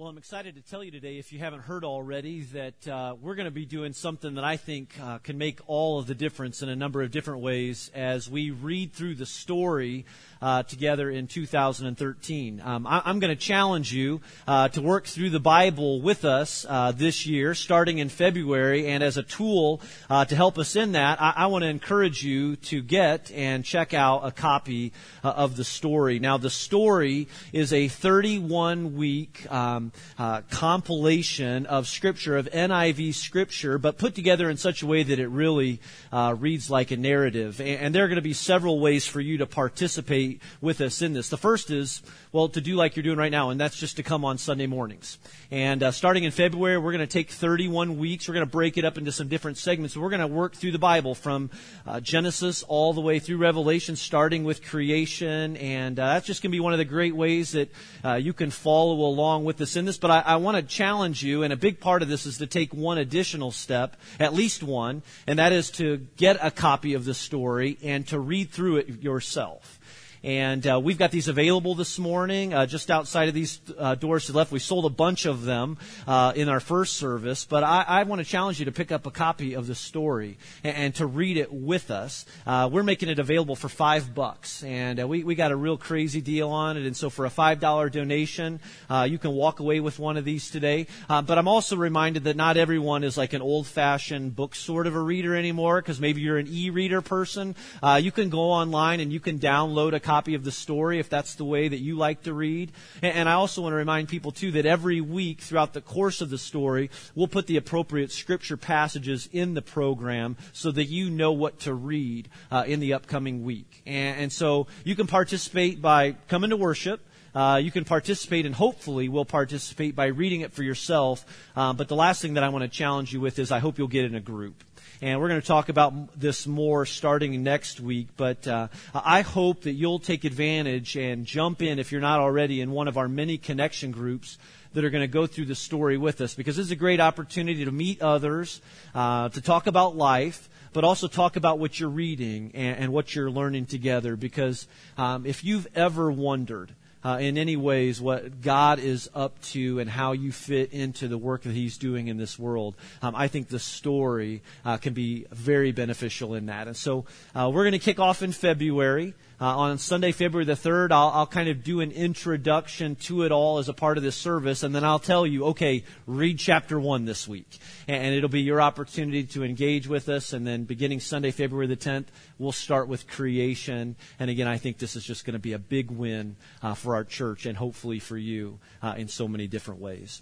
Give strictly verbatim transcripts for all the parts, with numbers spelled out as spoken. Well, I'm excited to tell you today, if you haven't heard already, that uh, we're going to be doing something that I think uh, can make all of the difference in a number of different ways as we read through the story uh, together in two thousand thirteen. Um, I- I'm going to challenge you uh, to work through the Bible with us uh, this year, starting in February, and as a tool uh, to help us in that, I, I want to encourage you to get and check out a copy uh, of The Story. Now, The Story is a thirty-one week... Um, Uh, compilation of scripture, of N I V scripture, but put together in such a way that it really uh, reads like a narrative. And, and there are going to be several ways for you to participate with us in this. The first is, well, to do like you're doing right now, and that's just to come on Sunday mornings. And uh, starting in February, we're going to take thirty-one weeks. We're going to break it up into some different segments. We're going to work through the Bible from uh, Genesis all the way through Revelation, starting with creation. And uh, that's just going to be one of the great ways that uh, you can follow along with this in this, but I, I want to challenge you, and a big part of this is to take one additional step, at least one, and that is to get a copy of the story and to read through it yourself. And uh, we've got these available this morning, uh, just outside of these uh, doors to the left. We sold a bunch of them uh, in our first service, but I, I want to challenge you to pick up a copy of the story and, and to read it with us. Uh, we're making it available for five bucks, and uh, we, we got a real crazy deal on it. And so for a five dollar donation, uh, you can walk away with one of these today. Uh, but I'm also reminded that not everyone is like an old-fashioned book sort of a reader anymore, because maybe you're an e-reader person. Uh, you can go online and you can download a copy of the story if that's the way that you like to read. And, and I also want to remind people, too, that every week throughout the course of the story, we'll put the appropriate scripture passages in the program so that you know what to read uh, in the upcoming week. And, and so you can participate by coming to worship. Uh, you can participate, and hopefully will participate by reading it for yourself. Uh, but the last thing that I want to challenge you with is I hope you'll get in a group. And we're going to talk about this more starting next week, but uh, I hope that you'll take advantage and jump in, if you're not already, in one of our many connection groups that are going to go through the story with us, because this is a great opportunity to meet others, uh, to talk about life, but also talk about what you're reading and, and what you're learning together, because um, if you've ever wondered Uh, in any ways what God is up to and how you fit into the work that He's doing in this world, Um, I think the story uh, can be very beneficial in that. And so uh, we're going to kick off in February. Uh, on Sunday, February the third, I'll, I'll kind of do an introduction to it all as a part of this service, and then I'll tell you, okay, read chapter one this week. And, and it'll be your opportunity to engage with us, and then beginning Sunday, February the tenth, we'll start with creation. And again, I think this is just going to be a big win uh, for our church and hopefully for you uh, in so many different ways.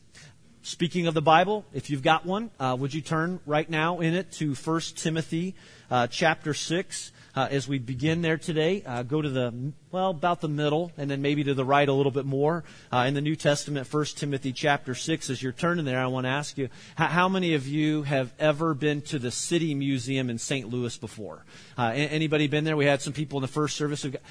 Speaking of the Bible, if you've got one, uh, would you turn right now in it to First Timothy uh, chapter six? Uh, as we begin there today, uh, go to the, well, about the middle, and then maybe to the right a little bit more. Uh, in the New Testament, First Timothy chapter six, as you're turning there, I want to ask you, how, how many of you have ever been to the City Museum in Saint Louis before? Uh, anybody been there? We had some people in the first service who got...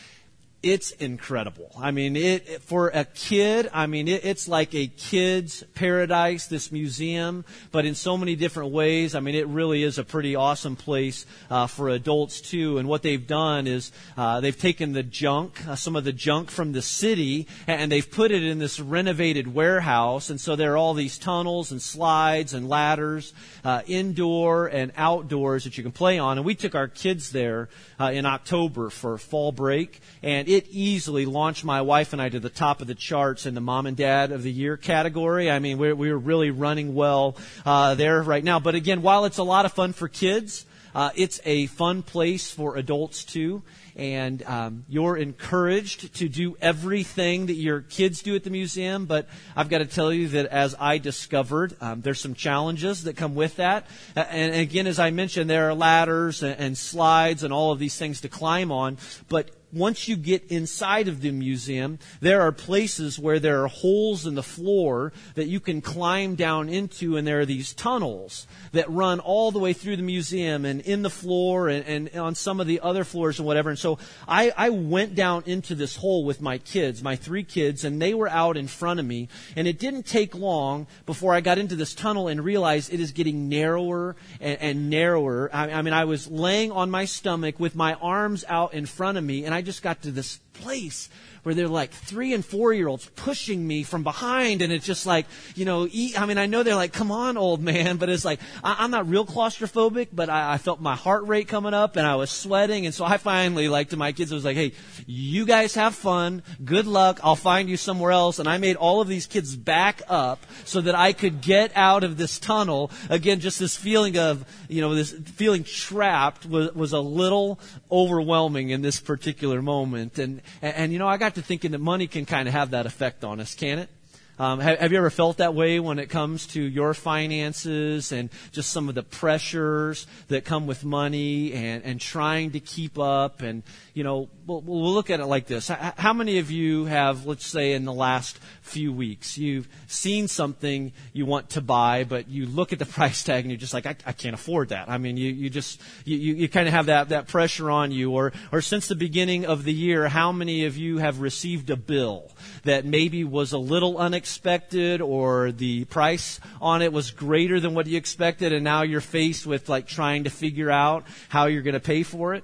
It's incredible. I mean, it for a kid, I mean, it, it's like a kid's paradise, this museum, but in so many different ways. I mean, it really is a pretty awesome place uh, for adults, too. And what they've done is uh, they've taken the junk, uh, some of the junk from the city, and they've put it in this renovated warehouse. And so there are all these tunnels and slides and ladders, uh, indoor and outdoors, that you can play on. And we took our kids there uh, in October for fall break, and it It easily launched my wife and I to the top of the charts in the mom and dad of the year category. I mean, we're, we're really running well uh, there right now. But again, while it's a lot of fun for kids, uh, it's a fun place for adults too. And um, you're encouraged to do everything that your kids do at the museum. But I've got to tell you that as I discovered, um, there's some challenges that come with that. And again, as I mentioned, there are ladders and, and slides and all of these things to climb on. But once you get inside of the museum, there are places where there are holes in the floor that you can climb down into, and there are these tunnels that run all the way through the museum and in the floor and, and on some of the other floors and whatever. And so I, I went down into this hole with my kids, my three kids, and they were out in front of me. And it didn't take long before I got into this tunnel and realized it is getting narrower and, and narrower. I, I mean, I was laying on my stomach with my arms out in front of me, and I just got to this place where they're like three and four year olds pushing me from behind. And it's just like, you know, eat, I mean, I know they're like, come on, old man, but it's like, I, I'm not real claustrophobic, but I, I felt my heart rate coming up and I was sweating. And so I finally, like, to my kids, I was like, hey, you guys have fun. Good luck. I'll find you somewhere else. And I made all of these kids back up so that I could get out of this tunnel. Again, just this feeling of, you know, this feeling trapped was, was a little overwhelming in this particular moment. And, and, and you know, I got to thinking that money can kind of have that effect on us, can it? Um, have, have you ever felt that way when it comes to your finances and just some of the pressures that come with money and, and trying to keep up? And, you know, we'll, we'll look at it like this. How many of you have, let's say, in the last few weeks, you've seen something you want to buy, but you look at the price tag and you're just like, I, I can't afford that. I mean, you, you just, you, you, you kind of have that, that pressure on you. Or, or since the beginning of the year, how many of you have received a bill that maybe was a little unexpected? expected or the price on it was greater than what you expected, and now you're faced with like trying to figure out how you're going to pay for it?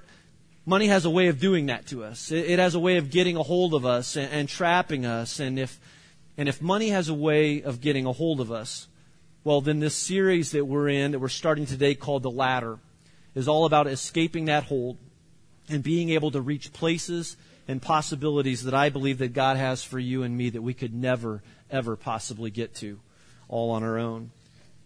Money has a way of doing that to us. It has a way of getting a hold of us and, and trapping us. And if and if money has a way of getting a hold of us, well, then this series that we're in, that we're starting today called The Ladder, is all about escaping that hold and being able to reach places and possibilities that I believe that God has for you and me that we could never, ever possibly get to all on our own.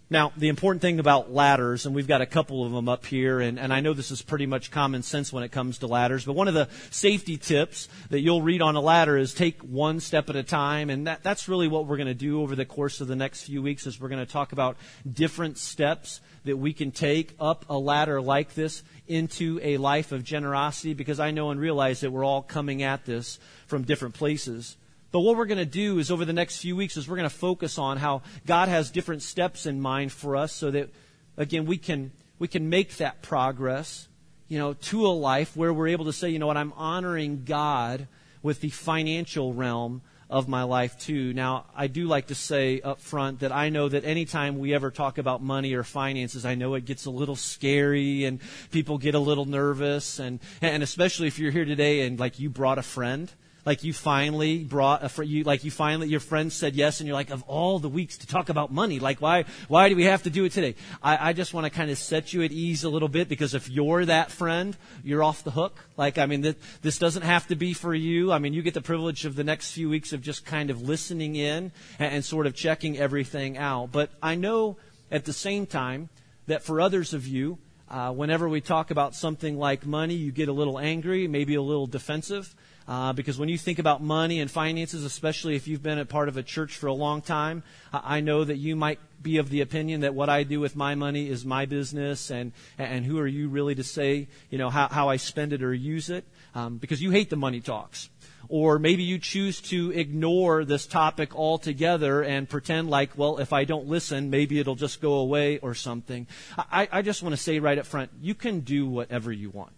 Now, the important thing about ladders, and we've got a couple of them up here, and, and I know this is pretty much common sense when it comes to ladders, but one of the safety tips that you'll read on a ladder is take one step at a time, and that, that's really what we're going to do over the course of the next few weeks is we're going to talk about different steps that we can take up a ladder like this into a life of generosity, because I know and realize that we're all coming at this from different places. But what we're going to do is over the next few weeks is we're going to focus on how God has different steps in mind for us so that, again, we can we can make that progress, you know, to a life where we're able to say, you know what, I'm honoring God with the financial realm of my life too. Now, I do like to say up front that I know that anytime we ever talk about money or finances, I know it gets a little scary and people get a little nervous. And, and especially if you're here today and like you brought a friend. Like you finally brought a fr- you like you finally your friend said yes, and you're like, of all the weeks to talk about money, like why why do we have to do it today? I, I just want to kind of set you at ease a little bit, because if you're that friend, you're off the hook. Like I mean, th- this doesn't have to be for you. I mean, you get the privilege of the next few weeks of just kind of listening in and, and sort of checking everything out. But I know at the same time that for others of you, uh, whenever we talk about something like money, you get a little angry, maybe a little defensive. Uh, because when you think about money and finances, especially if you've been a part of a church for a long time, I know that you might be of the opinion that what I do with my money is my business, and, and who are you really to say, you know, how, how I spend it or use it? Um, because you hate the money talks. Or maybe you choose to ignore this topic altogether and pretend like, well, if I don't listen, maybe it'll just go away or something. I, I just want to say right up front, you can do whatever you want.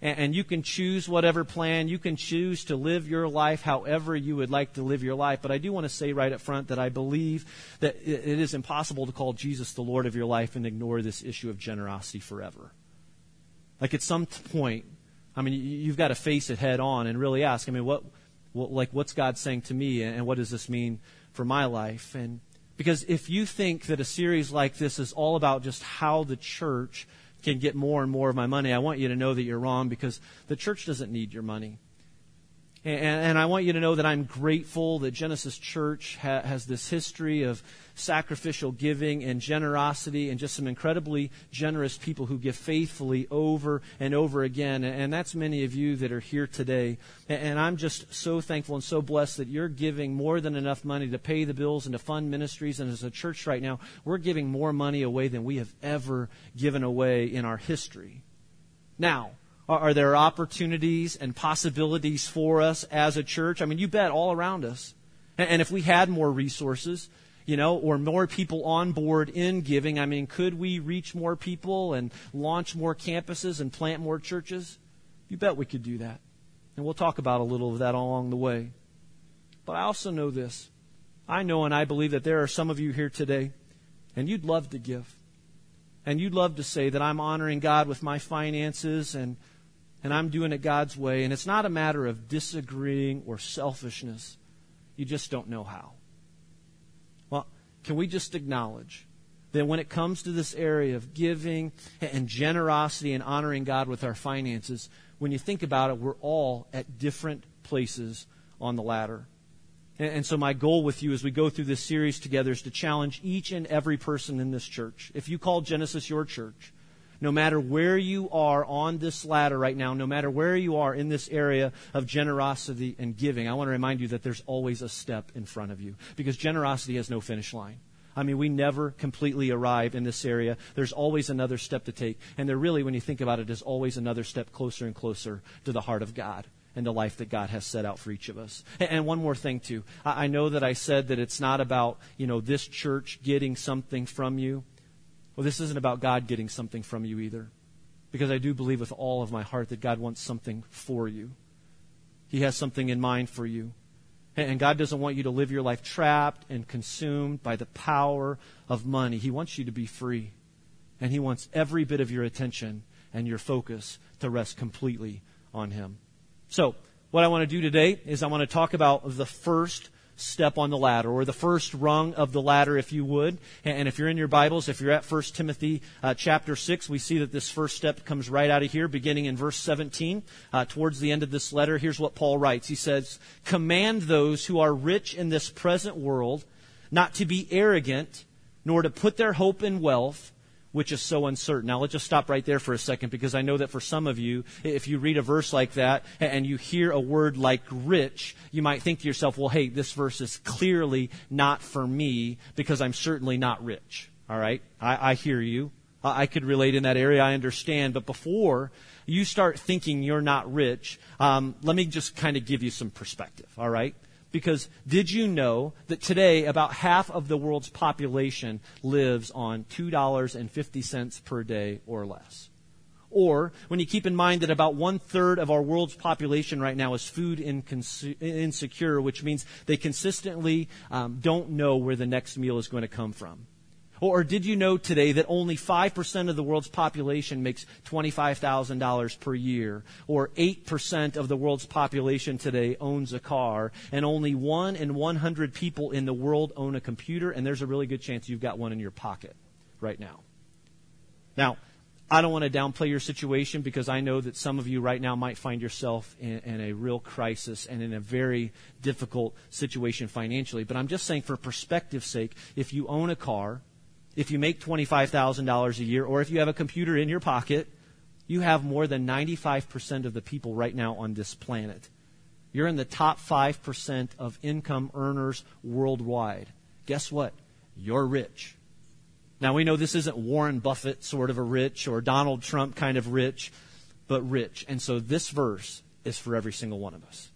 And you can choose whatever plan. You can choose to live your life however you would like to live your life. But I do want to say right up front that I believe that it is impossible to call Jesus the Lord of your life and ignore this issue of generosity forever. Like at some point, I mean, you've got to face it head on and really ask, I mean, what, what like what's God saying to me, and what does this mean for my life? And because if you think that a series like this is all about just how the church can get more and more of my money, I want you to know that you're wrong, because the church doesn't need your money. And, and I want you to know that I'm grateful that Genesis Church ha, has this history of sacrificial giving and generosity and just some incredibly generous people who give faithfully over and over again. And, and that's many of you that are here today. And, and I'm just so thankful and so blessed that you're giving more than enough money to pay the bills and to fund ministries. And as a church right now, we're giving more money away than we have ever given away in our history. Now, are there opportunities and possibilities for us as a church? I mean, you bet, all around us. And if we had more resources, you know, or more people on board in giving, I mean, could we reach more people and launch more campuses and plant more churches? You bet we could do that. And we'll talk about a little of that along the way. But I also know this. I know and I believe that there are some of you here today, and you'd love to give. And you'd love to say that I'm honoring God with my finances, and and I'm doing it God's way. And it's not a matter of disagreeing or selfishness. You just don't know how. Well, can we just acknowledge that when it comes to this area of giving and generosity and honoring God with our finances, when you think about it, we're all at different places on the ladder. And so my goal with you as we go through this series together is to challenge each and every person in this church. If you call Genesis your church, no matter where you are on this ladder right now, no matter where you are in this area of generosity and giving, I want to remind you that there's always a step in front of you, because generosity has no finish line. I mean, we never completely arrive in this area. There's always another step to take. And there really, when you think about it, is always another step closer and closer to the heart of God and the life that God has set out for each of us. And one more thing, too. I know that I said that it's not about, you know, this church getting something from you. Well, this isn't about God getting something from you either, because I do believe with all of my heart that God wants something for you. He has something in mind for you. And God doesn't want you to live your life trapped and consumed by the power of money. He wants you to be free. And He wants every bit of your attention and your focus to rest completely on Him. So what I want to do today is I want to talk about the first step on the ladder, or the first rung of the ladder, if you would. And if you're in your Bibles, if you're at First Timothy uh, chapter six, we see that this first step comes right out of here, beginning in verse seventeen. Uh, towards the end of this letter, here's what Paul writes. He says, "Command those who are rich in this present world not to be arrogant, nor to put their hope in wealth, which is so uncertain." Now, let's just stop right there for a second, because I know that for some of you, if you read a verse like that and you hear a word like rich, you might think to yourself, well, hey, this verse is clearly not for me, because I'm certainly not rich. All right? I, I hear you. I could relate in that area. I understand. But before you start thinking you're not rich, um, let me just kind of give you some perspective. All right? Because did you know that today about half of the world's population lives on two dollars and fifty cents per day or less? Or when you keep in mind that about one-third of our world's population right now is food insecure, which means they consistently um, don't know where the next meal is going to come from. Or did you know today that only five percent of the world's population makes twenty-five thousand dollars per year? Or eight percent of the world's population today owns a car, and only one in one hundred people in the world own a computer, and there's a really good chance you've got one in your pocket right now. Now, I don't want to downplay your situation, because I know that some of you right now might find yourself in, in a real crisis and in a very difficult situation financially. But I'm just saying, for perspective's sake, if you own a car, if you make twenty-five thousand dollars a year, or if you have a computer in your pocket, you have more than ninety-five percent of the people right now on this planet. You're in the top five percent of income earners worldwide. Guess what? You're rich. Now, we know this isn't Warren Buffett sort of a rich, or Donald Trump kind of rich, but rich. And so this verse is for every single one of us.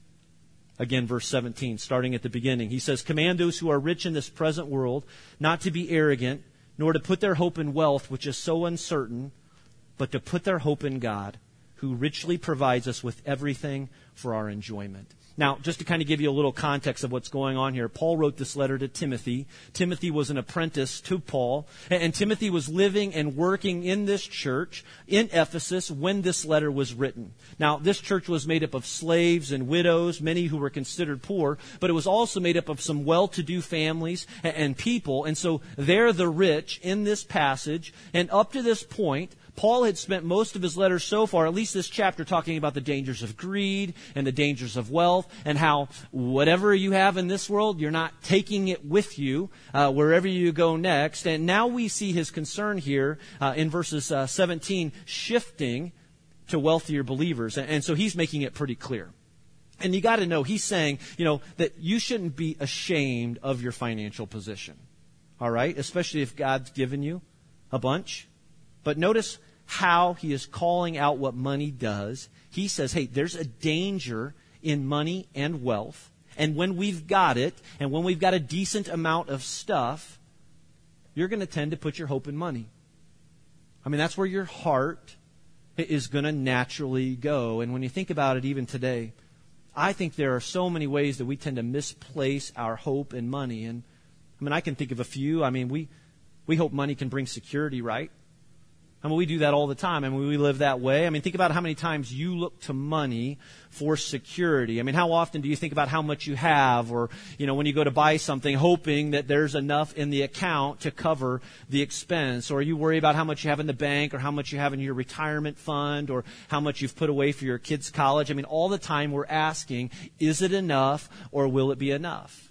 Again, verse seventeen, starting at the beginning. He says, "Command those who are rich in this present world not to be arrogant, nor to put their hope in wealth, which is so uncertain, but to put their hope in God, who richly provides us with everything for our enjoyment." Now, just to kind of give you a little context of what's going on here, Paul wrote this letter to Timothy. Timothy was an apprentice to Paul, and Timothy was living and working in this church in Ephesus when this letter was written. Now, this church was made up of slaves and widows, many who were considered poor, but it was also made up of some well-to-do families and people, and so they're the rich in this passage. And up to this point, Paul had spent most of his letters so far, at least this chapter, talking about the dangers of greed and the dangers of wealth, and how whatever you have in this world, you're not taking it with you uh, wherever you go next. And now we see his concern here uh, in verses uh, seventeen shifting to wealthier believers. And, and so he's making it pretty clear. And you got to know, he's saying, you know, that you shouldn't be ashamed of your financial position. All right? Especially if God's given you a bunch. But notice how he is calling out what money does. He says, hey, there's a danger in money and wealth. And when we've got it, and when we've got a decent amount of stuff, you're going to tend to put your hope in money. I mean, that's where your heart is going to naturally go. And when you think about it, even today, I think there are so many ways that we tend to misplace our hope in money. And I mean, I can think of a few. I mean, we, we hope money can bring security, right? I mean, we do that all the time. I mean, we live that way. I mean, think about how many times you look to money for security. I mean, how often do you think about how much you have, or, you know, when you go to buy something, hoping that there's enough in the account to cover the expense? Or you worry about how much you have in the bank, or how much you have in your retirement fund, or how much you've put away for your kids' college. I mean, all the time we're asking, is it enough, or will it be enough?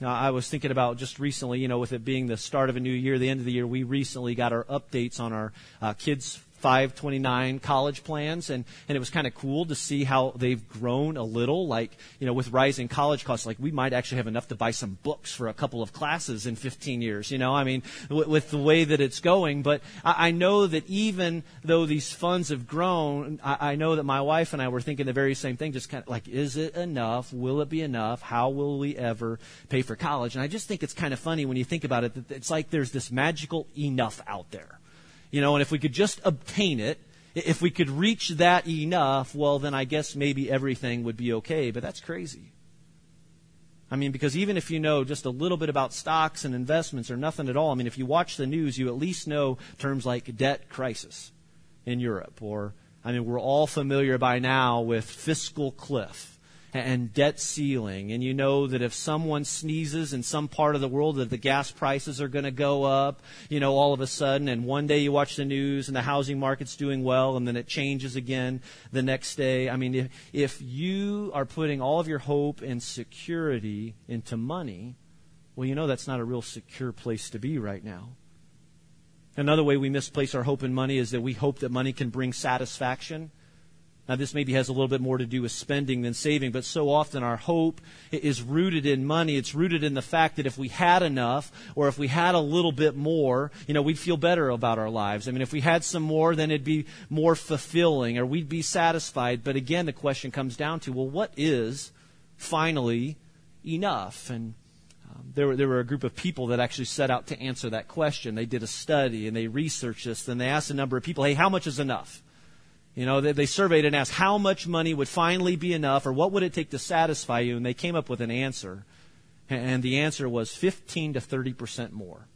Now, I was thinking about just recently, you know, with it being the start of a new year, the end of the year, we recently got our updates on our uh, kids' five twenty-nine college plans, and, and it was kind of cool to see how they've grown a little, like, you know, with rising college costs, like we might actually have enough to buy some books for a couple of classes in fifteen years, you know, I mean, w- with the way that it's going. But I, I know that even though these funds have grown, I, I know that my wife and I were thinking the very same thing, just kind of like, is it enough? Will it be enough? How will we ever pay for college? And I just think it's kind of funny when you think about it, that it's like there's this magical enough out there. You know, and if we could just obtain it, if we could reach that enough, well, then I guess maybe everything would be okay. But that's crazy. I mean, because even if you know just a little bit about stocks and investments or nothing at all, I mean, if you watch the news, you at least know terms like debt crisis in Europe. Or, I mean, we're all familiar by now with fiscal cliff and debt ceiling. And you know that if someone sneezes in some part of the world, that the gas prices are going to go up, you know, all of a sudden. And one day you watch the news and the housing market's doing well, and then it changes again the next day. I mean, if, if you are putting all of your hope and security into money, well, you know that's not a real secure place to be right now. Another way we misplace our hope in money is that we hope that money can bring satisfaction. Now, this maybe has a little bit more to do with spending than saving, but so often our hope is rooted in money. It's rooted in the fact that if we had enough, or if we had a little bit more, you know, we'd feel better about our lives. I mean, if we had some more, then it'd be more fulfilling, or we'd be satisfied. But again, the question comes down to, well, what is finally enough? And There were, there were a group of people that actually set out to answer that question. They did a study, and they researched this, and they asked a number of people, hey, how much is enough? You know, they, they surveyed and asked how much money would finally be enough, or what would it take to satisfy you? And they came up with an answer. And the answer was fifteen to thirty percent more.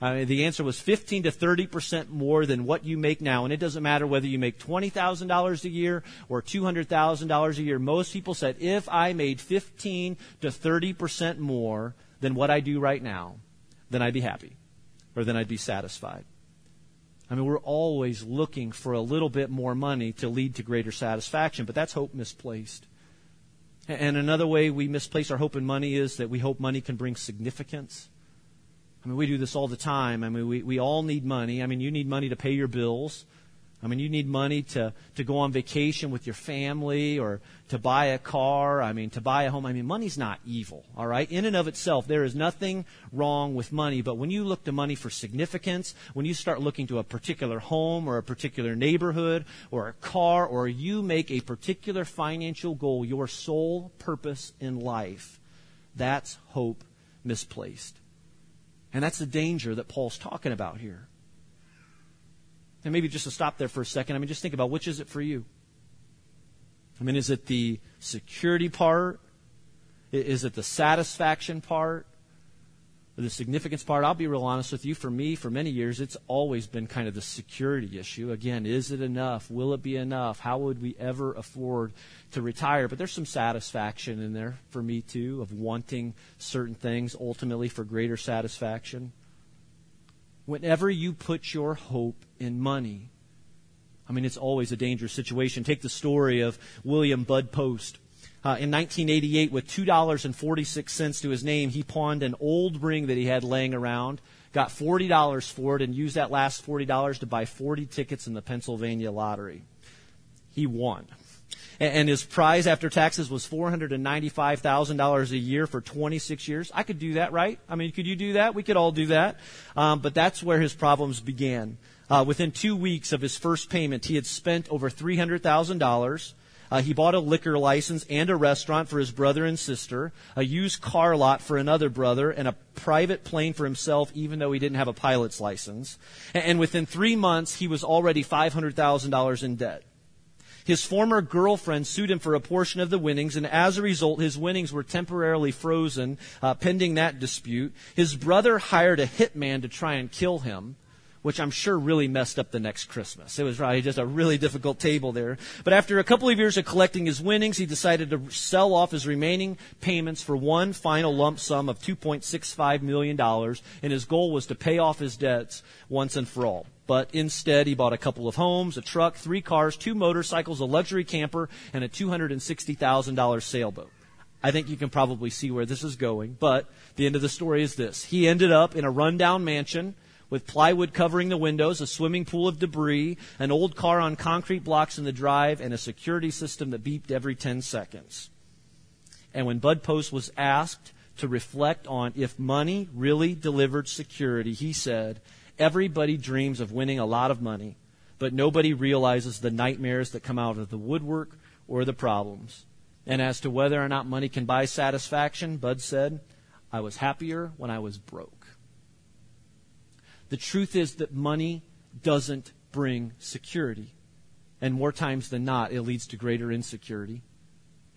I mean, the answer was fifteen to thirty percent more than what you make now. And it doesn't matter whether you make twenty thousand dollars a year or two hundred thousand dollars a year. Most people said, if I made fifteen to thirty percent more than what I do right now, then I'd be happy, or then I'd be satisfied. I mean, we're always looking for a little bit more money to lead to greater satisfaction, but that's hope misplaced. And another way we misplace our hope in money is that we hope money can bring significance. I mean, we do this all the time. I mean, we, we all need money. I mean, you need money to pay your bills. I mean, you need money to, to go on vacation with your family, or to buy a car, I mean, to buy a home. I mean, money's not evil, all right? In and of itself, there is nothing wrong with money. But when you look to money for significance, when you start looking to a particular home or a particular neighborhood or a car, or you make a particular financial goal your sole purpose in life, that's hope misplaced. And that's the danger that Paul's talking about here. And maybe just to stop there for a second, I mean, just think about, which is it for you? I mean, is it the security part? Is it the satisfaction part? Or the significance part? I'll be real honest with you. For me, for many years, it's always been kind of the security issue. Again, is it enough? Will it be enough? How would we ever afford to retire? But there's some satisfaction in there for me, too, of wanting certain things ultimately for greater satisfaction. Whenever you put your hope in money, I mean, it's always a dangerous situation. Take the story of William Bud Post. Uh, in nineteen eighty-eight, with two dollars and forty-six cents to his name, he pawned an old ring that he had laying around, got forty dollars for it, and used that last forty dollars to buy forty tickets in the Pennsylvania lottery. He won. And his prize after taxes was four hundred ninety-five thousand dollars a year for twenty-six years. I could do that, right? I mean, could you do that? We could all do that. Um, but that's where his problems began. Uh, within two weeks of his first payment, he had spent over three hundred thousand dollars. Uh, he bought a liquor license and a restaurant for his brother and sister, a used car lot for another brother, and a private plane for himself, even though he didn't have a pilot's license. And, and within three months, he was already five hundred thousand dollars in debt. His former girlfriend sued him for a portion of the winnings, and as a result, his winnings were temporarily frozen, uh, pending that dispute. His brother hired a hitman to try and kill him. which I'm sure really messed up the next Christmas. It was probably just a really difficult table there. But after a couple of years of collecting his winnings, he decided to sell off his remaining payments for one final lump sum of two point six five million dollars, and his goal was to pay off his debts once and for all. But instead, he bought a couple of homes, a truck, three cars, two motorcycles, a luxury camper, and a two hundred sixty thousand dollars sailboat. I think you can probably see where this is going, but the end of the story is this. He ended up in a rundown mansion with plywood covering the windows, a swimming pool of debris, an old car on concrete blocks in the drive, and a security system that beeped every ten seconds. And when Bud Post was asked to reflect on if money really delivered security, he said, "Everybody dreams of winning a lot of money, but nobody realizes the nightmares that come out of the woodwork or the problems." And as to whether or not money can buy satisfaction, Bud said, "I was happier when I was broke." The truth is that money doesn't bring security. And more times than not, it leads to greater insecurity.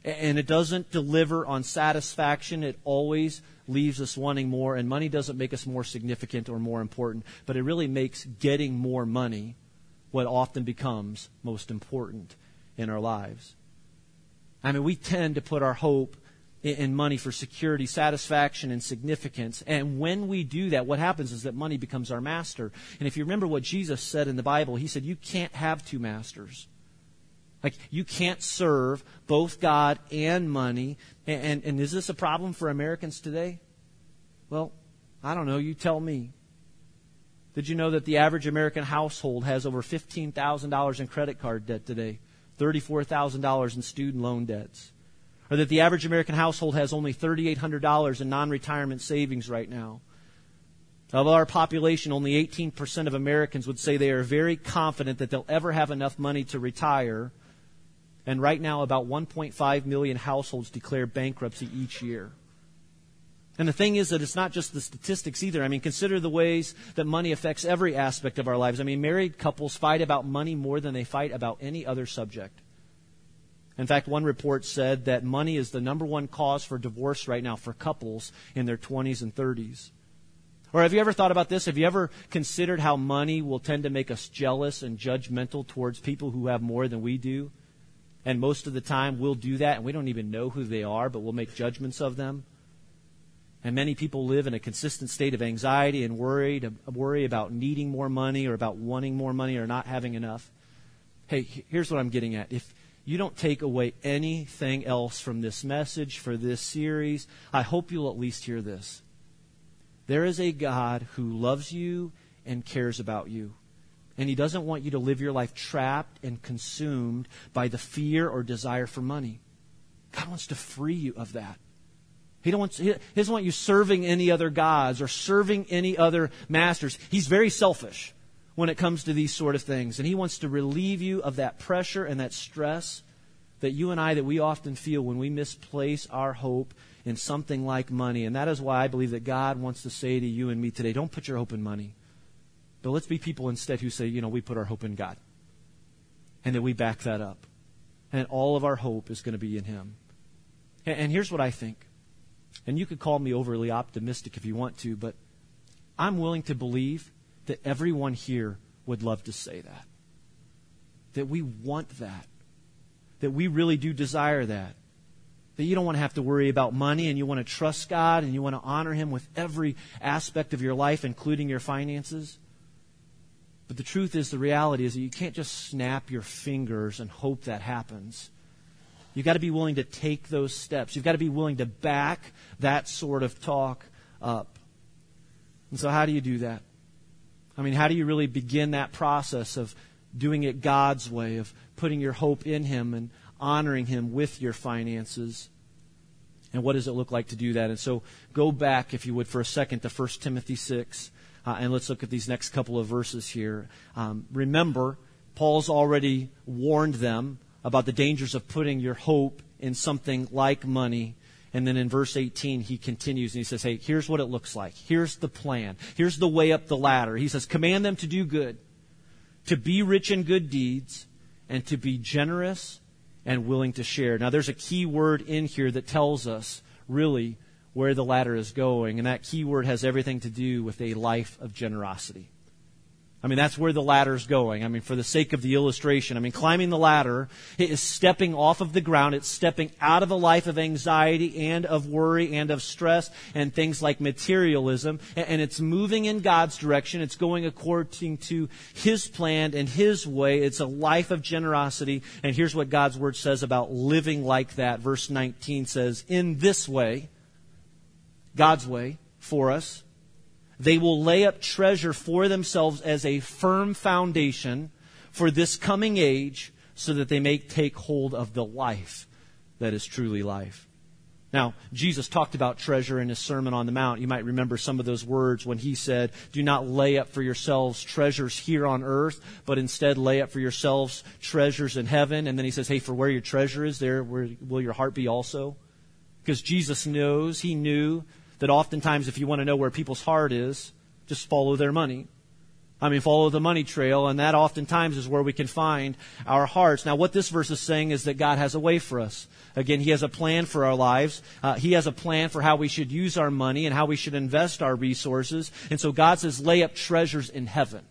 And it doesn't deliver on satisfaction. It always leaves us wanting more. And money doesn't make us more significant or more important. But it really makes getting more money what often becomes most important in our lives. I mean, we tend to put our hope in money for security, satisfaction, and significance. And when we do that, what happens is that money becomes our master. And if you remember what Jesus said in the Bible, he said, you can't have two masters. Like, you can't serve both God and money. And, and, and is this a problem for Americans today? Well, I don't know. You tell me. Did you know that the average American household has over fifteen thousand dollars in credit card debt today? thirty-four thousand dollars in student loan debts. Or that the average American household has only three thousand eight hundred dollars in non-retirement savings right now. Of our population, only eighteen percent of Americans would say they are very confident that they'll ever have enough money to retire. And right now, about one point five million households declare bankruptcy each year. And the thing is that it's not just the statistics either. I mean, consider the ways that money affects every aspect of our lives. I mean, married couples fight about money more than they fight about any other subject. In fact, one report said that money is the number one cause for divorce right now for couples in their twenties and thirties. Or have you ever thought about this? Have you ever considered how money will tend to make us jealous and judgmental towards people who have more than we do? And most of the time we'll do that and we don't even know who they are, but we'll make judgments of them. And many people live in a consistent state of anxiety and worry, worry about needing more money or about wanting more money or not having enough. Hey, here's what I'm getting at. If you don't take away anything else from this message, for this series, I hope you'll at least hear this. There is a God who loves you and cares about you. And He doesn't want you to live your life trapped and consumed by the fear or desire for money. God wants to free you of that. He, don't want, he doesn't want you serving any other gods or serving any other masters. He's very selfish when it comes to these sort of things. And He wants to relieve you of that pressure and that stress that you and I, that we often feel when we misplace our hope in something like money. And that is why I believe that God wants to say to you and me today, don't put your hope in money. But let's be people instead who say, you know, we put our hope in God. And that we back that up. And all of our hope is going to be in Him. And here's what I think. And you could call me overly optimistic if you want to, but I'm willing to believe that everyone here would love to say that. That we want that. That we really do desire that. That you don't want to have to worry about money and you want to trust God and you want to honor Him with every aspect of your life, including your finances. But the truth is, the reality is that you can't just snap your fingers and hope that happens. You've got to be willing to take those steps. You've got to be willing to back that sort of talk up. And so how do you do that? I mean, how do you really begin that process of doing it God's way, of putting your hope in Him and honoring Him with your finances? And what does it look like to do that? And so go back, if you would, for a second to First Timothy six, uh, and let's look at these next couple of verses here. Um, remember, Paul's already warned them about the dangers of putting your hope in something like money. And then in verse eighteen, he continues and he says, hey, here's what it looks like. Here's the plan. Here's the way up the ladder. He says, command them to do good, to be rich in good deeds, and to be generous and willing to share. Now, there's a key word in here that tells us really where the ladder is going. And that key word has everything to do with a life of generosity. I I mean, that's where the ladder's going. I mean, for the sake of the illustration, I mean, climbing the ladder, it is stepping off of the ground. It's stepping out of a life of anxiety and of worry and of stress and things like materialism. And it's moving in God's direction. It's going according to His plan and His way. It's a life of generosity. And here's what God's Word says about living like that. Verse nineteen says, in this way, God's way for us, they will lay up treasure for themselves as a firm foundation for this coming age, so that they may take hold of the life that is truly life. Now, Jesus talked about treasure in His Sermon on the Mount. You might remember some of those words when He said, do not lay up for yourselves treasures here on earth, but instead lay up for yourselves treasures in heaven. And then He says, hey, for where your treasure is, there will your heart be also. Because Jesus knows, He knew, that oftentimes if you want to know where people's heart is, just follow their money. I mean, follow the money trail, and that oftentimes is where we can find our hearts. Now, what this verse is saying is that God has a way for us. Again, He has a plan for our lives. Uh, he has a plan for how we should use our money and how we should invest our resources. And so God says, lay up treasures in heaven.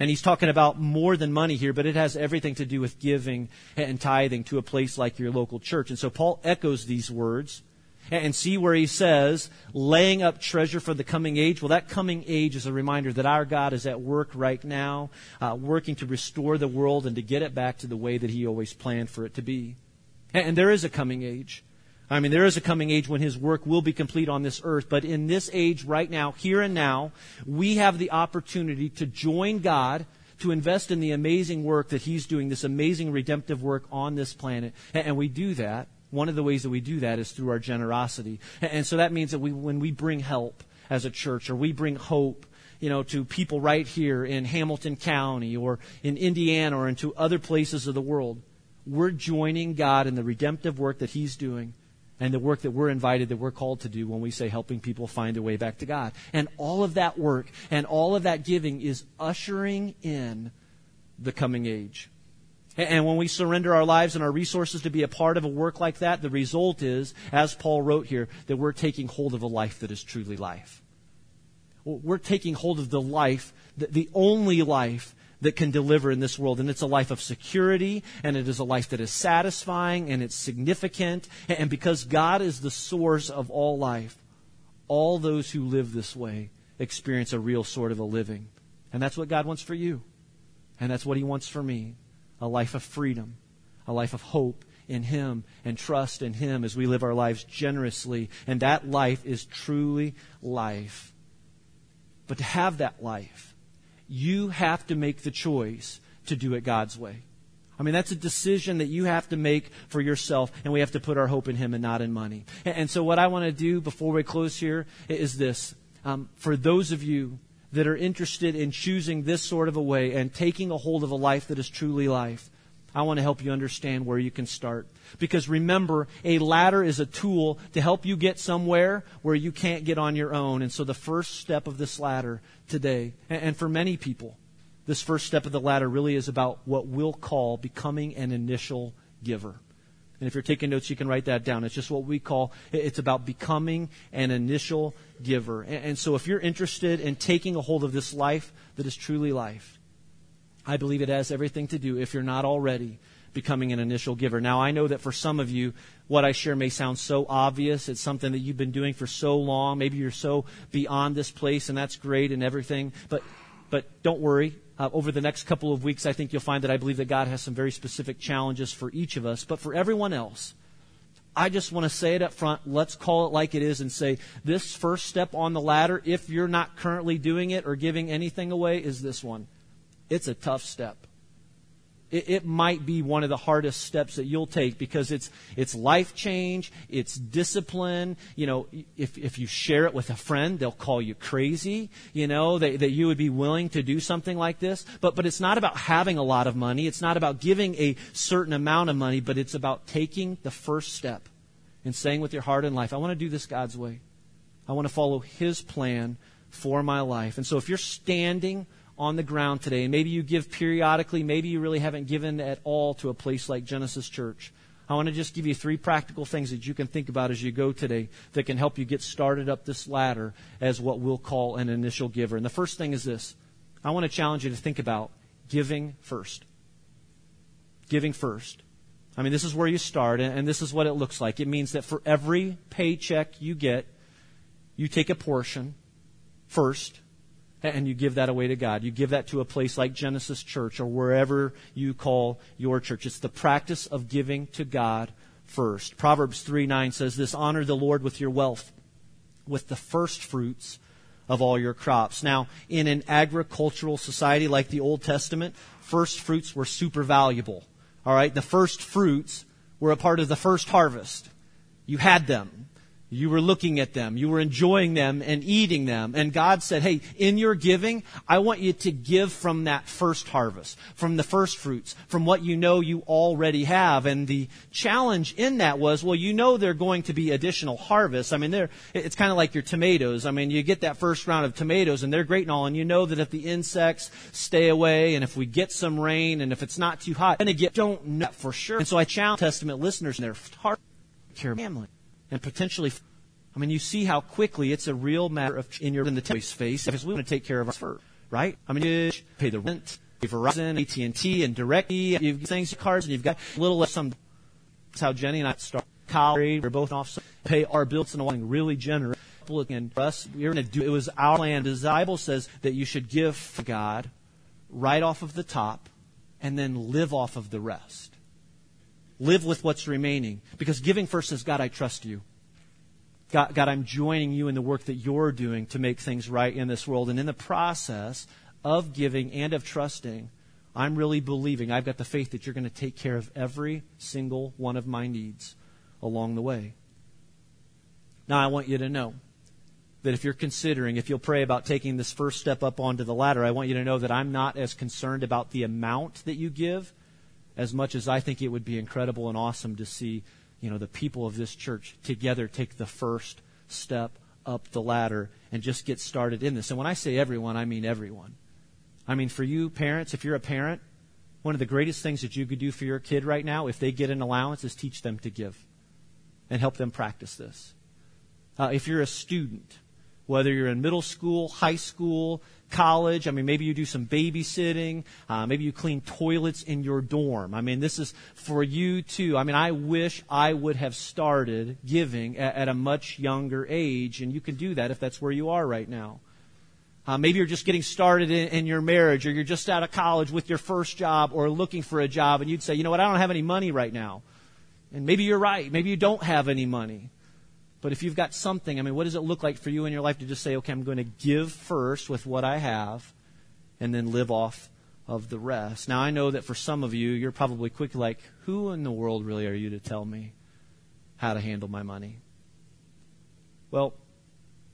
And He's talking about more than money here, but it has everything to do with giving and tithing to a place like your local church. And so Paul echoes these words. And see where he says, laying up treasure for the coming age. Well, that coming age is a reminder that our God is at work right now, uh, working to restore the world and to get it back to the way that He always planned for it to be. And, and there is a coming age. I mean, there is a coming age when His work will be complete on this earth. But in this age right now, here and now, we have the opportunity to join God, to invest in the amazing work that He's doing, this amazing redemptive work on this planet. And, and we do that. One of the ways that we do that is through our generosity. And so that means that we, when we bring help as a church, or we bring hope, you know, to people right here in Hamilton County or in Indiana or into other places of the world, we're joining God in the redemptive work that He's doing and the work that we're invited, that we're called to do when we say helping people find their way back to God. And all of that work and all of that giving is ushering in the coming age. And when we surrender our lives and our resources to be a part of a work like that, the result is, as Paul wrote here, that we're taking hold of a life that is truly life. We're taking hold of the life, the only life that can deliver in this world. And it's a life of security, and it is a life that is satisfying, and it's significant. And because God is the source of all life, all those who live this way experience a real sort of a living. And that's what God wants for you. And that's what He wants for me. A life of freedom, a life of hope in Him and trust in Him as we live our lives generously. And that life is truly life. But to have that life, you have to make the choice to do it God's way. I mean, that's a decision that you have to make for yourself, and we have to put our hope in Him and not in money. And so what I want to do before we close here is this. Um, for those of you that are interested in choosing this sort of a way and taking a hold of a life that is truly life, I want to help you understand where you can start. Because remember, a ladder is a tool to help you get somewhere where you can't get on your own. And so the first step of this ladder today, and for many people, this first step of the ladder really is about what we'll call becoming an initial giver. And if you're taking notes, you can write that down. It's just what we call, it's about becoming an initial giver. And so if you're interested in taking a hold of this life that is truly life, I believe it has everything to do, if you're not already, becoming an initial giver. Now, I know that for some of you, what I share may sound so obvious. It's something that you've been doing for so long. Maybe you're so beyond this place, and that's great and everything. But but don't worry. Uh, over the next couple of weeks, I think you'll find that I believe that God has some very specific challenges for each of us. But for everyone else, I just want to say it up front. Let's call it like it is and say this first step on the ladder, if you're not currently doing it or giving anything away, is this one. It's a tough step. It, it might be one of the hardest steps that you'll take, because it's it's life change. It's discipline. You know, if if you share it with a friend, they'll call you crazy, you know, that, that you would be willing to do something like this. But but it's not about having a lot of money. It's not about giving a certain amount of money, but it's about taking the first step and saying with your heart and life, I want to do this God's way. I want to follow His plan for my life. And so if you're standing on the ground today, and maybe you give periodically, maybe you really haven't given at all to a place like Genesis Church, I want to just give you three practical things that you can think about as you go today that can help you get started up this ladder as what we'll call an initial giver. And the first thing is this. I want to challenge you to think about giving first. Giving first. I mean, this is where you start, and this is what it looks like. It means that for every paycheck you get, you take a portion first, and you give that away to God. You give that to a place like Genesis Church or wherever you call your church. It's the practice of giving to God first. Proverbs three nine says this, honor the Lord with your wealth, with the first fruits of all your crops. Now, in an agricultural society like the Old Testament, first fruits were super valuable. All right, the first fruits were a part of the first harvest. You had them. You were looking at them. You were enjoying them and eating them. And God said, hey, in your giving, I want you to give from that first harvest, from the first fruits, from what you know you already have. And the challenge in that was, well, you know there are going to be additional harvests. I mean, they're, it's kind of like your tomatoes. I mean, you get that first round of tomatoes, and they're great and all. And you know that if the insects stay away, and if we get some rain, and if it's not too hot, and again, don't know for sure. And so I challenge Testament listeners and their heart, care, family. And potentially, I mean, you see how quickly it's a real matter of in your in the choice face. Because we want to take care of our first, right? I mean, you pay the rent, pay Verizon, A T and T, and DirecTV. You've got things, cards, and you've got a little less. Some. That's how Jenny and I started college. We're both off, pay our bills, and wanting really generous. And for us, we're going to do. It was our plan. The Bible says that you should give for God, right off of the top, and then live off of the rest. Live with what's remaining. Because giving first says, God, I trust you. God, God, I'm joining you in the work that you're doing to make things right in this world. And in the process of giving and of trusting, I'm really believing. I've got the faith that you're going to take care of every single one of my needs along the way. Now, I want you to know that if you're considering, if you'll pray about taking this first step up onto the ladder, I want you to know that I'm not as concerned about the amount that you give as much as I think it would be incredible and awesome to see, you know, the people of this church together take the first step up the ladder and just get started in this. And when I say everyone, I mean everyone. I mean, for you parents, if you're a parent, one of the greatest things that you could do for your kid right now, if they get an allowance, is teach them to give and help them practice this. Uh, if you're a student, whether you're in middle school, high school, college, I mean, maybe you do some babysitting, uh, maybe you clean toilets in your dorm. I mean, this is for you too. I mean, I wish I would have started giving at, at a much younger age, and you can do that if that's where you are right now. Uh, maybe you're just getting started in, in your marriage, or you're just out of college with your first job or looking for a job, and you'd say, you know what, I don't have any money right now. And maybe you're right. Maybe you don't have any money. But if you've got something, I mean, what does it look like for you in your life to just say, okay, I'm going to give first with what I have and then live off of the rest? Now, I know that for some of you, you're probably quick like, who in the world really are you to tell me how to handle my money? Well,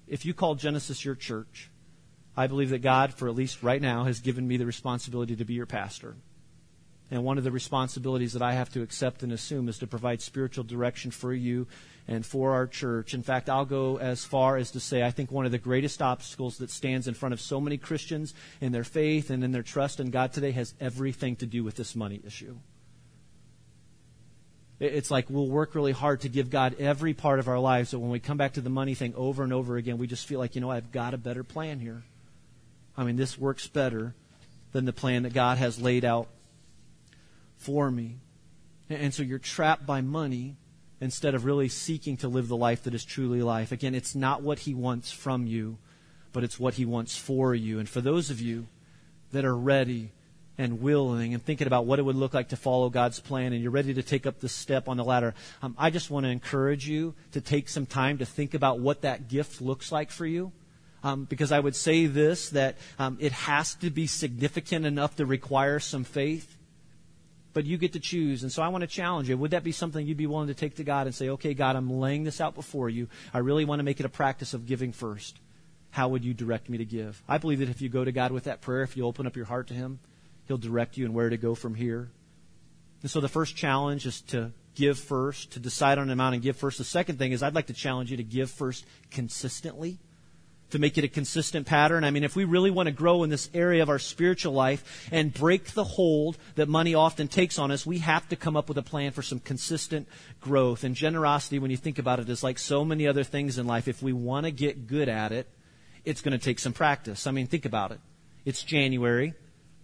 if you call Genesis your church, I believe that God, for at least right now, has given me the responsibility to be your pastor. And one of the responsibilities that I have to accept and assume is to provide spiritual direction for you and for our church. In fact, I'll go as far as to say I think one of the greatest obstacles that stands in front of so many Christians in their faith and in their trust in God today has everything to do with this money issue. It's like we'll work really hard to give God every part of our lives, so when we come back to the money thing over and over again, we just feel like, you know, I've got a better plan here. I mean, this works better than the plan that God has laid out for me. And so you're trapped by money instead of really seeking to live the life that is truly life. Again, it's not what he wants from you, but it's what he wants for you. And for those of you that are ready and willing and thinking about what it would look like to follow God's plan, and you're ready to take up the step on the ladder, um, I just want to encourage you to take some time to think about what that gift looks like for you. Um, because I would say this, that um, it has to be significant enough to require some faith. But you get to choose. And so I want to challenge you. Would that be something you'd be willing to take to God and say, okay, God, I'm laying this out before you. I really want to make it a practice of giving first. How would you direct me to give? I believe that if you go to God with that prayer, if you open up your heart to him, he'll direct you and where to go from here. And so the first challenge is to give first, to decide on an amount and give first. The second thing is I'd like to challenge you to give first consistently, to make it a consistent pattern. I mean, if we really want to grow in this area of our spiritual life and break the hold that money often takes on us, we have to come up with a plan for some consistent growth. And generosity, when you think about it, is like so many other things in life. If we want to get good at it, it's going to take some practice. I mean, think about it. It's January.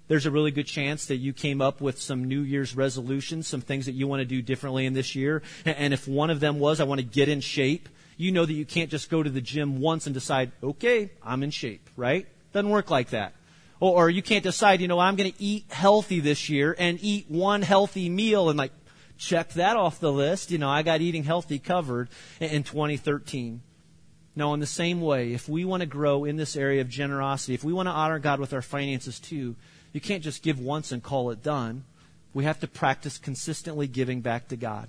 There's a really good chance that you came up with some New Year's resolutions, some things that you want to do differently in this year. And if one of them was, I want to get in shape, you know that you can't just go to the gym once and decide, okay, I'm in shape, right? Doesn't work like that. Or you can't decide, you know, I'm going to eat healthy this year and eat one healthy meal and like check that off the list. You know, I got eating healthy covered in twenty thirteen. No, in the same way, if we want to grow in this area of generosity, if we want to honor God with our finances too, you can't just give once and call it done. We have to practice consistently giving back to God.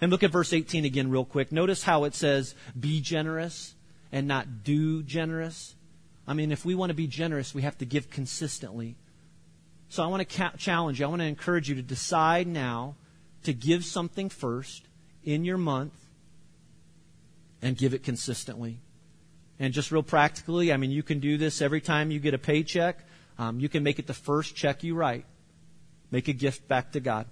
And look at verse eighteen again real quick. Notice how it says, be generous and not do generous. I mean, if we want to be generous, we have to give consistently. So I want to ca- challenge you. I want to encourage you to decide now to give something first in your month and give it consistently. And just real practically, I mean, you can do this every time you get a paycheck. Um, you can make it the first check you write. Make a gift back to God.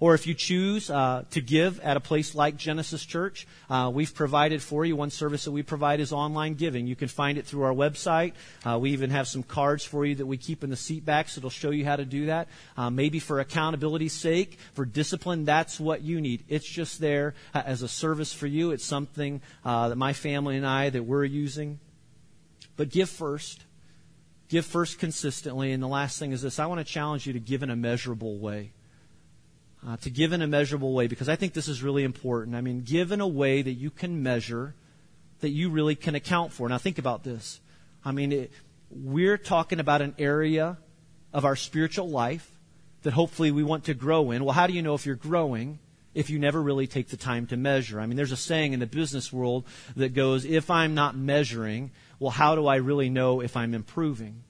Or if you choose uh, to give at a place like Genesis Church, uh, we've provided for you. One service that we provide is online giving. You can find it through our website. Uh, we even have some cards for you that we keep in the seat back, so it'll show you how to do that. Uh, maybe for accountability's sake, for discipline, that's what you need. It's just there as a service for you. It's something uh, that my family and I, that we're using. But give first. Give first consistently. And the last thing is this. I want to challenge you to give in a measurable way. Uh, to give in a measurable way, because I think this is really important. I mean, give in a way that you can measure, that you really can account for. Now, think about this. I mean, it, we're talking about an area of our spiritual life that hopefully we want to grow in. Well, how do you know if you're growing if you never really take the time to measure? I mean, there's a saying in the business world that goes, if I'm not measuring, well, how do I really know if I'm improving?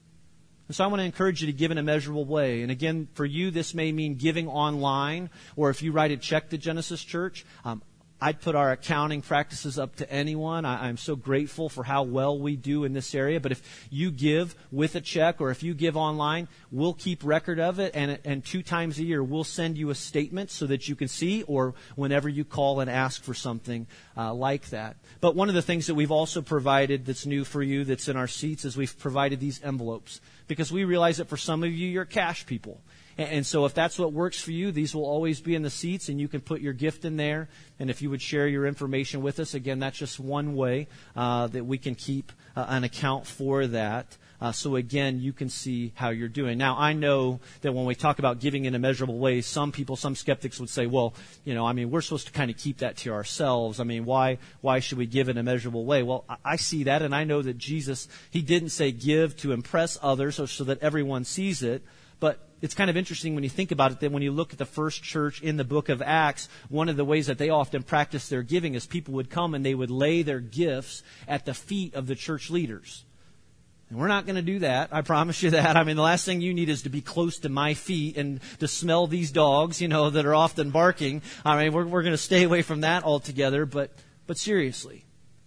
So I want to encourage you to give in a measurable way. And again, for you, this may mean giving online, or if you write a check to Genesis Church, um, I'd put our accounting practices up to anyone. I, I'm so grateful for how well we do in this area. But if you give with a check or if you give online, we'll keep record of it. And, and two times a year, we'll send you a statement so that you can see, or whenever you call and ask for something uh, like that. But one of the things that we've also provided that's new for you, that's in our seats, is we've provided these envelopes. Because we realize that for some of you, you're cash people. And so if that's what works for you, these will always be in the seats, and you can put your gift in there. And if you would share your information with us, again, that's just one way uh, that we can keep uh, an account for that. Uh, so, again, you can see how you're doing. Now, I know that when we talk about giving in a measurable way, some people, some skeptics would say, well, you know, I mean, we're supposed to kind of keep that to ourselves. I mean, why why should we give in a measurable way? Well, I see that, and I know that Jesus, he didn't say give to impress others or so that everyone sees it. But it's kind of interesting when you think about it that when you look at the first church in the book of Acts, one of the ways that they often practiced their giving is people would come and they would lay their gifts at the feet of the church leaders. And we're not going to do that. I promise you that. I mean, the last thing you need is to be close to my feet and to smell these dogs, you know, that are often barking. I mean, we're, we're going to stay away from that altogether. But, but seriously,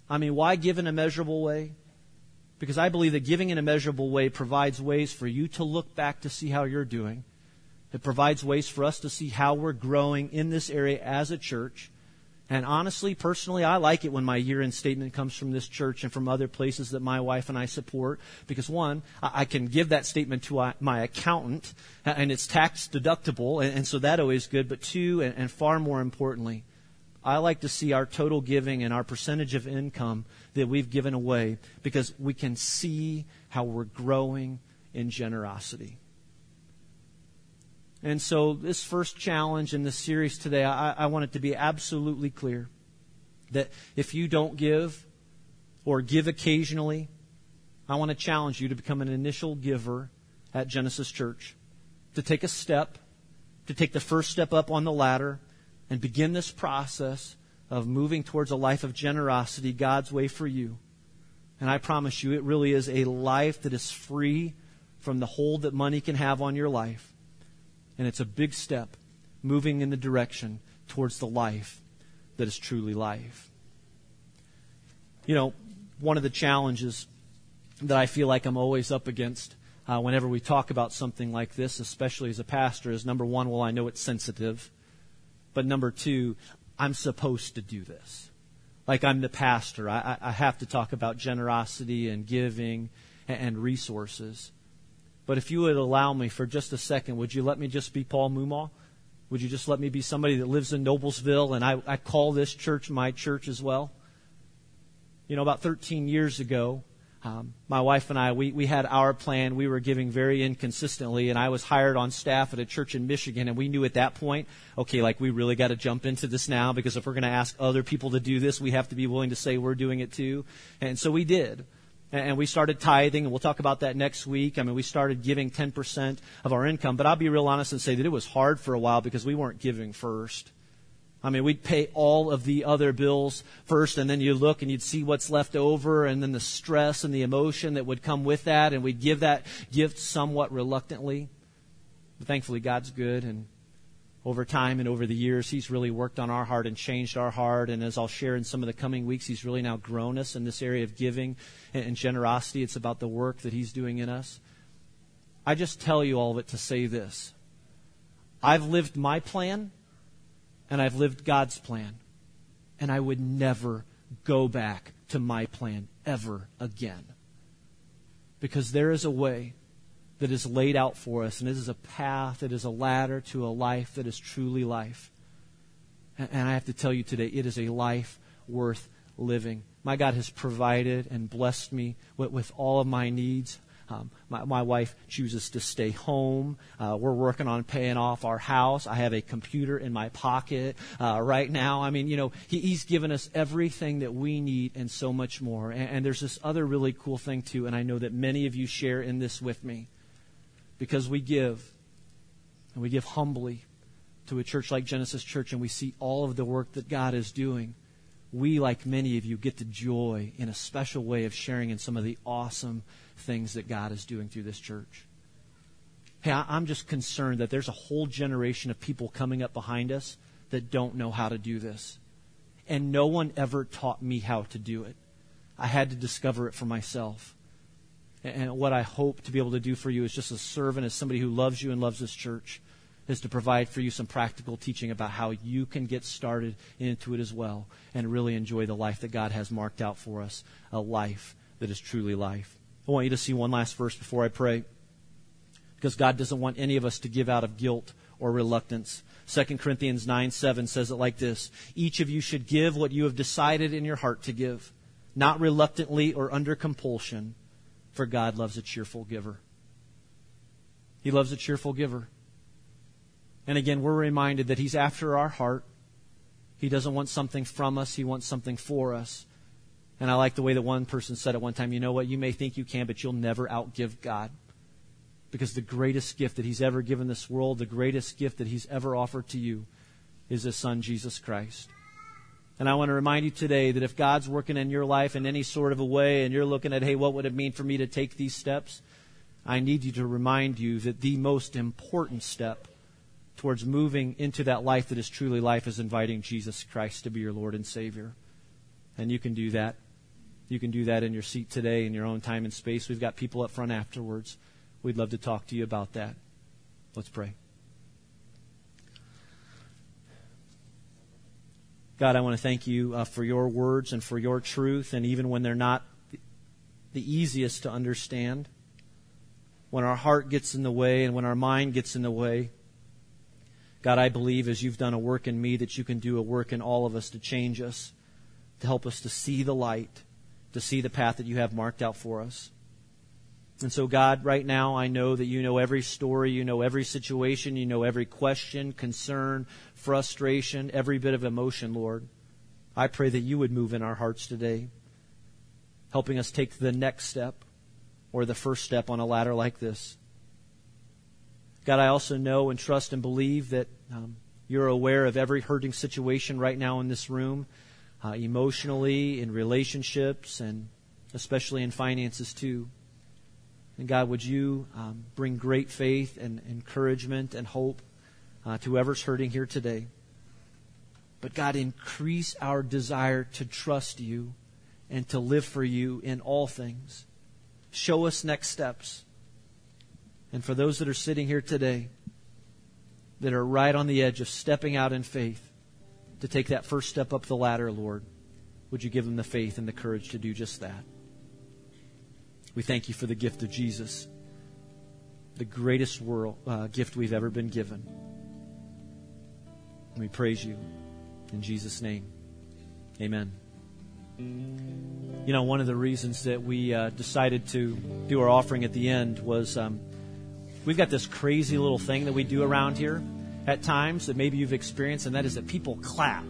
I mean, why give in a measurable way? Because I believe that giving in a measurable way provides ways for you to look back to see how you're doing. It provides ways for us to see how we're growing in this area as a church. And honestly, personally, I like it when my year-end statement comes from this church and from other places that my wife and I support. Because one, I can give that statement to my accountant, and it's tax deductible, and so that always good. But two, and far more importantly, I like to see our total giving and our percentage of income that we've given away, because we can see how we're growing in generosity. And so this first challenge in this series today, I, I want it to be absolutely clear that if you don't give or give occasionally, I want to challenge you to become an initial giver at Genesis Church, to take a step, to take the first step up on the ladder, and begin this process of moving towards a life of generosity, God's way for you. And I promise you, it really is a life that is free from the hold that money can have on your life. And it's a big step moving in the direction towards the life that is truly life. You know, one of the challenges that I feel like I'm always up against uh, whenever we talk about something like this, especially as a pastor, is number one, well, I know it's sensitive. But number two, I'm supposed to do this. Like, I'm the pastor. I, I have to talk about generosity and giving and resources. But if you would allow me for just a second, would you let me just be Paul Mumaw? Would you just let me be somebody that lives in Noblesville, and I, I call this church my church as well? You know, about thirteen years ago, um, my wife and I, we, we had our plan. We were giving very inconsistently, and I was hired on staff at a church in Michigan, and we knew at that point, okay, like we really got to jump into this now, because if we're going to ask other people to do this, we have to be willing to say we're doing it too. And so we did. And we started tithing, and we'll talk about that next week. I mean, we started giving ten percent of our income. But I'll be real honest and say that it was hard for a while because we weren't giving first. I mean, we'd pay all of the other bills first, and then you look and you'd see what's left over, and then the stress and the emotion that would come with that, and we'd give that gift somewhat reluctantly. But thankfully, God's good, and over time and over the years, He's really worked on our heart and changed our heart. And as I'll share in some of the coming weeks, He's really now grown us in this area of giving and generosity. It's about the work that He's doing in us. I just tell you all of it to say this. I've lived my plan, and I've lived God's plan, and I would never go back to my plan ever again. Because there is a way that is laid out for us, and it is a path, it is a ladder to a life that is truly life. And I have to tell you today, it is a life worth living. My God has provided and blessed me with, with all of my needs. Um, my, my wife chooses to stay home. Uh, we're working on paying off our house. I have a computer in my pocket uh, right now. I mean, you know, he, he's given us everything that we need and so much more. And, and there's this other really cool thing, too, and I know that many of you share in this with me. Because we give, and we give humbly to a church like Genesis Church, and we see all of the work that God is doing, we, like many of you, get the joy in a special way of sharing in some of the awesome things that God is doing through this church. Hey, I'm just concerned that there's a whole generation of people coming up behind us that don't know how to do this. And no one ever taught me how to do it. I had to discover it for myself. And what I hope to be able to do for you as just a servant, as somebody who loves you and loves this church, is to provide for you some practical teaching about how you can get started into it as well and really enjoy the life that God has marked out for us, a life that is truly life. I want you to see one last verse before I pray, because God doesn't want any of us to give out of guilt or reluctance. Second Corinthians nine seven says it like this: each of you should give what you have decided in your heart to give, not reluctantly or under compulsion, for God loves a cheerful giver. He loves a cheerful giver. And again, we're reminded that He's after our heart. He doesn't want something from us. He wants something for us. And I like the way that one person said at one time, you know what, you may think you can, but you'll never outgive God. Because the greatest gift that He's ever given this world, the greatest gift that He's ever offered to you, is His Son, Jesus Christ. And I want to remind you today that if God's working in your life in any sort of a way and you're looking at, hey, what would it mean for me to take these steps? I need you to remind you that the most important step towards moving into that life that is truly life is inviting Jesus Christ to be your Lord and Savior. And you can do that. You can do that in your seat today, in your own time and space. We've got people up front afterwards. We'd love to talk to you about that. Let's pray. God, I want to thank you uh, for your words and for your truth. And even when they're not the easiest to understand, when our heart gets in the way and when our mind gets in the way, God, I believe as you've done a work in me that you can do a work in all of us to change us, to help us to see the light, to see the path that you have marked out for us. And so, God, right now, I know that you know every story, you know every situation, you know every question, concern, frustration, every bit of emotion, Lord. I pray that you would move in our hearts today, helping us take the next step or the first step on a ladder like this. God, I also know and trust and believe that um, you're aware of every hurting situation right now in this room, uh, emotionally, in relationships, and especially in finances too. And God, would you um, bring great faith and encouragement and hope uh, to whoever's hurting here today. But God, increase our desire to trust you and to live for you in all things. Show us next steps. And for those that are sitting here today that are right on the edge of stepping out in faith to take that first step up the ladder, Lord, would you give them the faith and the courage to do just that? We thank you for the gift of Jesus. the greatest world, uh, gift we've ever been given. And we praise you in Jesus' name. Amen. You know, one of the reasons that we uh, decided to do our offering at the end was um, we've got this crazy little thing that we do around here at times that maybe you've experienced, and that is that people clap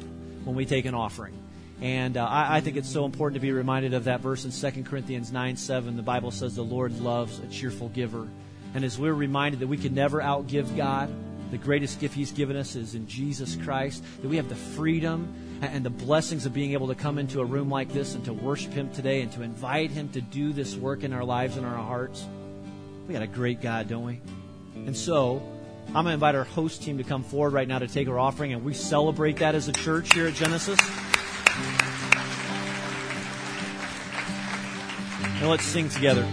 when we take an offering. And uh, I, I think it's so important to be reminded of that verse in Second Corinthians nine seven. The Bible says the Lord loves a cheerful giver. And as we're reminded that we can never outgive God, the greatest gift He's given us is in Jesus Christ, that we have the freedom and the blessings of being able to come into a room like this and to worship Him today and to invite Him to do this work in our lives and our hearts. We got a great God, don't we? And so I'm going to invite our host team to come forward right now to take our offering, and we celebrate that as a church here at Genesis. And let's sing together.